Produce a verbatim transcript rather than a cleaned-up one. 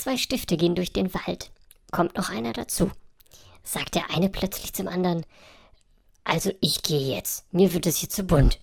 Zwei Stifte gehen durch den Wald. Kommt noch einer dazu. Sagt der eine plötzlich zum anderen: Also ich gehe jetzt, mir wird es hier zu bunt.